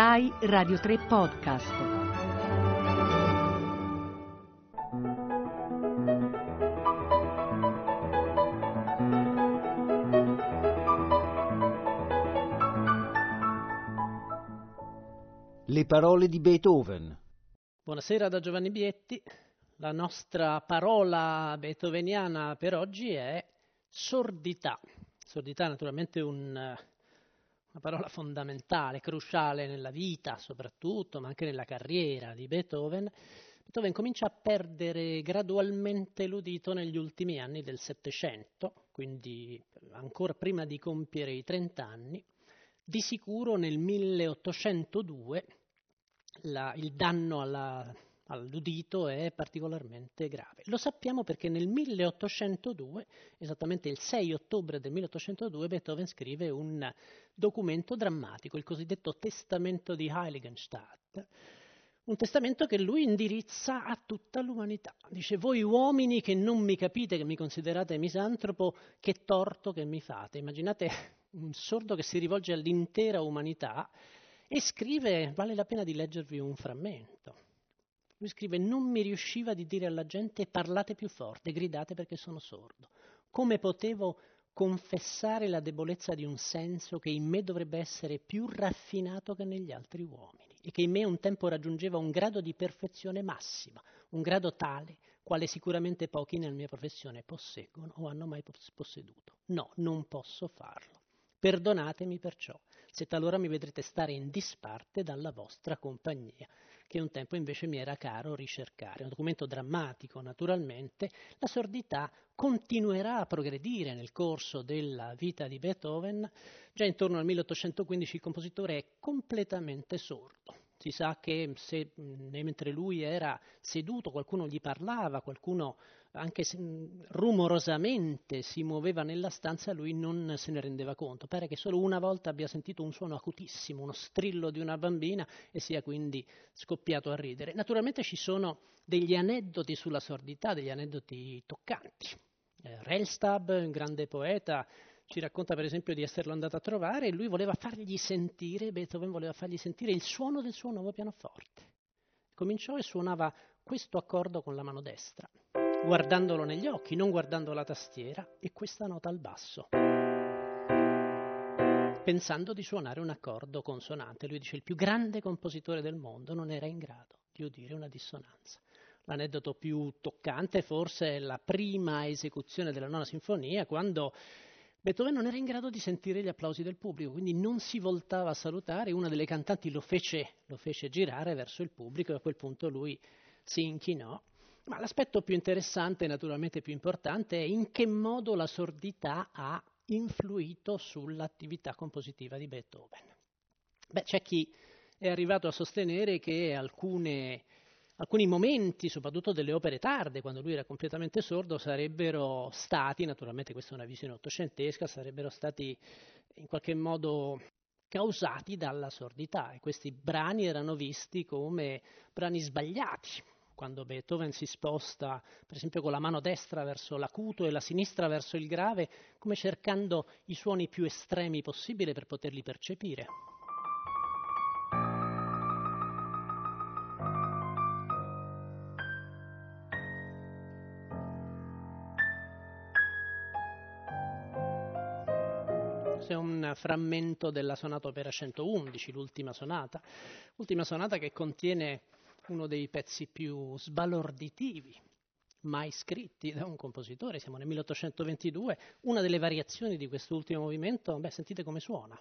Rai Radio 3 Podcast. Le parole di Beethoven. Buonasera da Giovanni Bietti. La nostra parola beethoveniana per oggi è sordità. Sordità è naturalmente una parola fondamentale, cruciale nella vita soprattutto, ma anche nella carriera di Beethoven. Beethoven comincia a perdere gradualmente l'udito negli ultimi anni del Settecento, quindi ancora prima di compiere i 30 anni. Di sicuro nel 1802 il danno all'udito è particolarmente grave. Lo sappiamo perché nel 1802, esattamente il 6 ottobre del 1802, Beethoven scrive un documento drammatico, il cosiddetto testamento di Heiligenstadt, un testamento che lui indirizza a tutta l'umanità. Dice: voi uomini che non mi capite, che mi considerate misantropo, che torto che mi fate. Immaginate un sordo che si rivolge all'intera umanità e scrive, vale la pena di leggervi un frammento. Lui scrive: non mi riusciva di dire alla gente parlate più forte, gridate perché sono sordo. Come potevo confessare la debolezza di un senso che in me dovrebbe essere più raffinato che negli altri uomini e che in me un tempo raggiungeva un grado di perfezione massima, un grado tale quale sicuramente pochi nella mia professione posseggono o hanno mai posseduto. No, non posso farlo. Perdonatemi perciò, se talora mi vedrete stare in disparte dalla vostra compagnia, che un tempo invece mi era caro ricercare. Un documento drammatico, naturalmente. La sordità continuerà a progredire nel corso della vita di Beethoven. Già intorno al 1815 il compositore è completamente sordo. Si sa che se mentre lui era seduto qualcuno gli parlava, qualcuno anche se rumorosamente si muoveva nella stanza, lui non se ne rendeva conto. Pare che solo una volta abbia sentito un suono acutissimo, uno strillo di una bambina, e sia quindi scoppiato a ridere. Naturalmente ci sono degli aneddoti sulla sordità, degli aneddoti toccanti. Rellstab, un grande poeta, ci racconta per esempio di esserlo andato a trovare e lui Beethoven voleva fargli sentire il suono del suo nuovo pianoforte. Cominciò e suonava questo accordo con la mano destra, guardandolo negli occhi, non guardando la tastiera, e questa nota al basso, pensando di suonare un accordo consonante. Lui dice: il più grande compositore del mondo non era in grado di udire una dissonanza. L'aneddoto più toccante forse è la prima esecuzione della Nona Sinfonia, quando Beethoven non era in grado di sentire gli applausi del pubblico, quindi non si voltava a salutare. Una delle cantanti lo fece girare verso il pubblico e a quel punto lui si inchinò. Ma l'aspetto più interessante, naturalmente più importante, è in che modo la sordità ha influito sull'attività compositiva di Beethoven. C'è chi è arrivato a sostenere che alcuni momenti, soprattutto delle opere tarde, quando lui era completamente sordo, sarebbero stati, naturalmente questa è una visione ottocentesca, sarebbero stati in qualche modo causati dalla sordità, e questi brani erano visti come brani sbagliati. Quando Beethoven si sposta, per esempio, con la mano destra verso l'acuto e la sinistra verso il grave, come cercando i suoni più estremi possibile per poterli percepire. È un frammento della sonata opera 111, l'ultima sonata che contiene uno dei pezzi più sbalorditivi mai scritti da un compositore. Siamo nel 1822, una delle variazioni di quest'ultimo movimento, sentite come suona.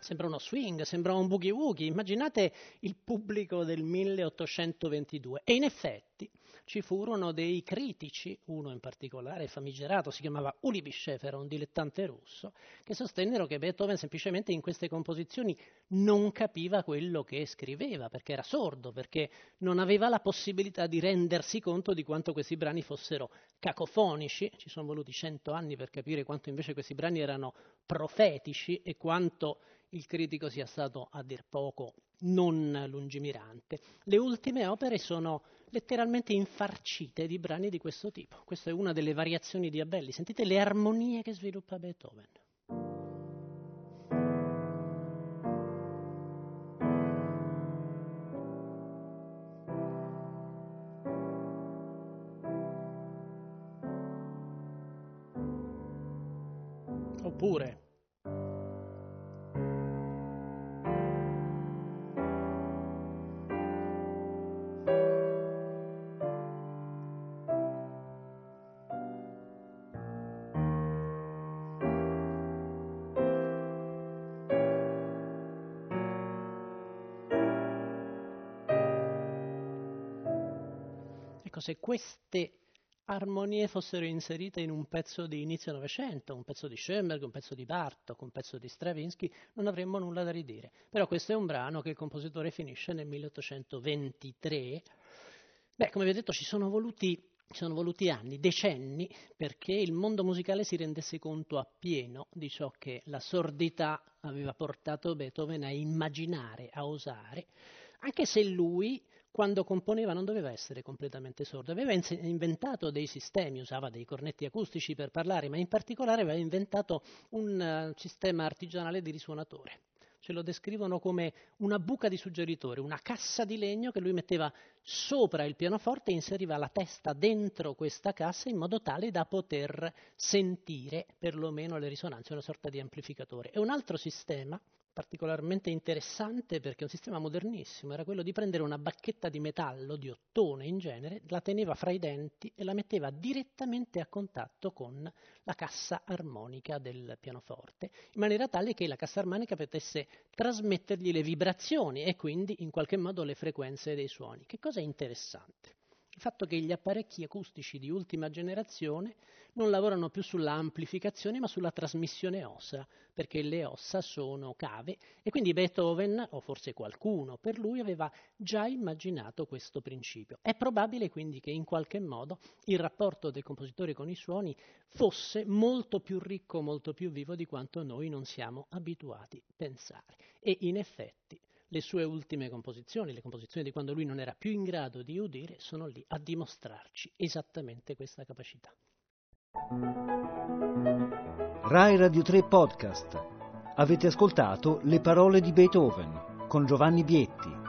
Sembra uno swing, sembra un boogie woogie. Immaginate il pubblico del 1822. E in effetti ci furono dei critici, uno in particolare famigerato, si chiamava Ulybyshev, era un dilettante russo, che sostennero che Beethoven semplicemente in queste composizioni non capiva quello che scriveva, perché era sordo, perché non aveva la possibilità di rendersi conto di quanto questi brani fossero cacofonici. Ci sono voluti 100 anni per capire quanto invece questi brani erano profetici e quanto il critico sia stato, a dir poco, non lungimirante. Le ultime opere sono letteralmente infarcite di brani di questo tipo. Questa è una delle variazioni di Abelli. Sentite le armonie che sviluppa Beethoven. Oppure se queste armonie fossero inserite in un pezzo di inizio Novecento, un pezzo di Schoenberg, un pezzo di Bartok, un pezzo di Stravinsky, non avremmo nulla da ridire. Però questo è un brano che il compositore finisce nel 1823. Beh, come vi ho detto, ci sono voluti anni, decenni, perché il mondo musicale si rendesse conto appieno di ciò che la sordità aveva portato Beethoven a immaginare, a osare, anche se lui, quando componeva, non doveva essere completamente sordo. Aveva inventato dei sistemi, usava dei cornetti acustici per parlare, ma in particolare aveva inventato un sistema artigianale di risuonatore. Ce lo descrivono come una buca di suggeritore, una cassa di legno che lui metteva sopra il pianoforte e inseriva la testa dentro questa cassa in modo tale da poter sentire perlomeno le risonanze, una sorta di amplificatore. E un altro sistema particolarmente interessante, perché è un sistema modernissimo, era quello di prendere una bacchetta di metallo, di ottone in genere, la teneva fra i denti e la metteva direttamente a contatto con la cassa armonica del pianoforte, in maniera tale che la cassa armonica potesse trasmettergli le vibrazioni e quindi in qualche modo le frequenze dei suoni. Che cosa è interessante? Il fatto che gli apparecchi acustici di ultima generazione non lavorano più sulla amplificazione ma sulla trasmissione ossa, perché le ossa sono cave, e quindi Beethoven, o forse qualcuno per lui, aveva già immaginato questo principio. È probabile quindi che in qualche modo il rapporto del compositore con i suoni fosse molto più ricco, molto più vivo di quanto noi non siamo abituati a pensare. E in effetti le sue ultime composizioni, le composizioni di quando lui non era più in grado di udire, sono lì a dimostrarci esattamente questa capacità. Rai Radio 3 Podcast. Avete ascoltato Le parole di Beethoven con Giovanni Bietti.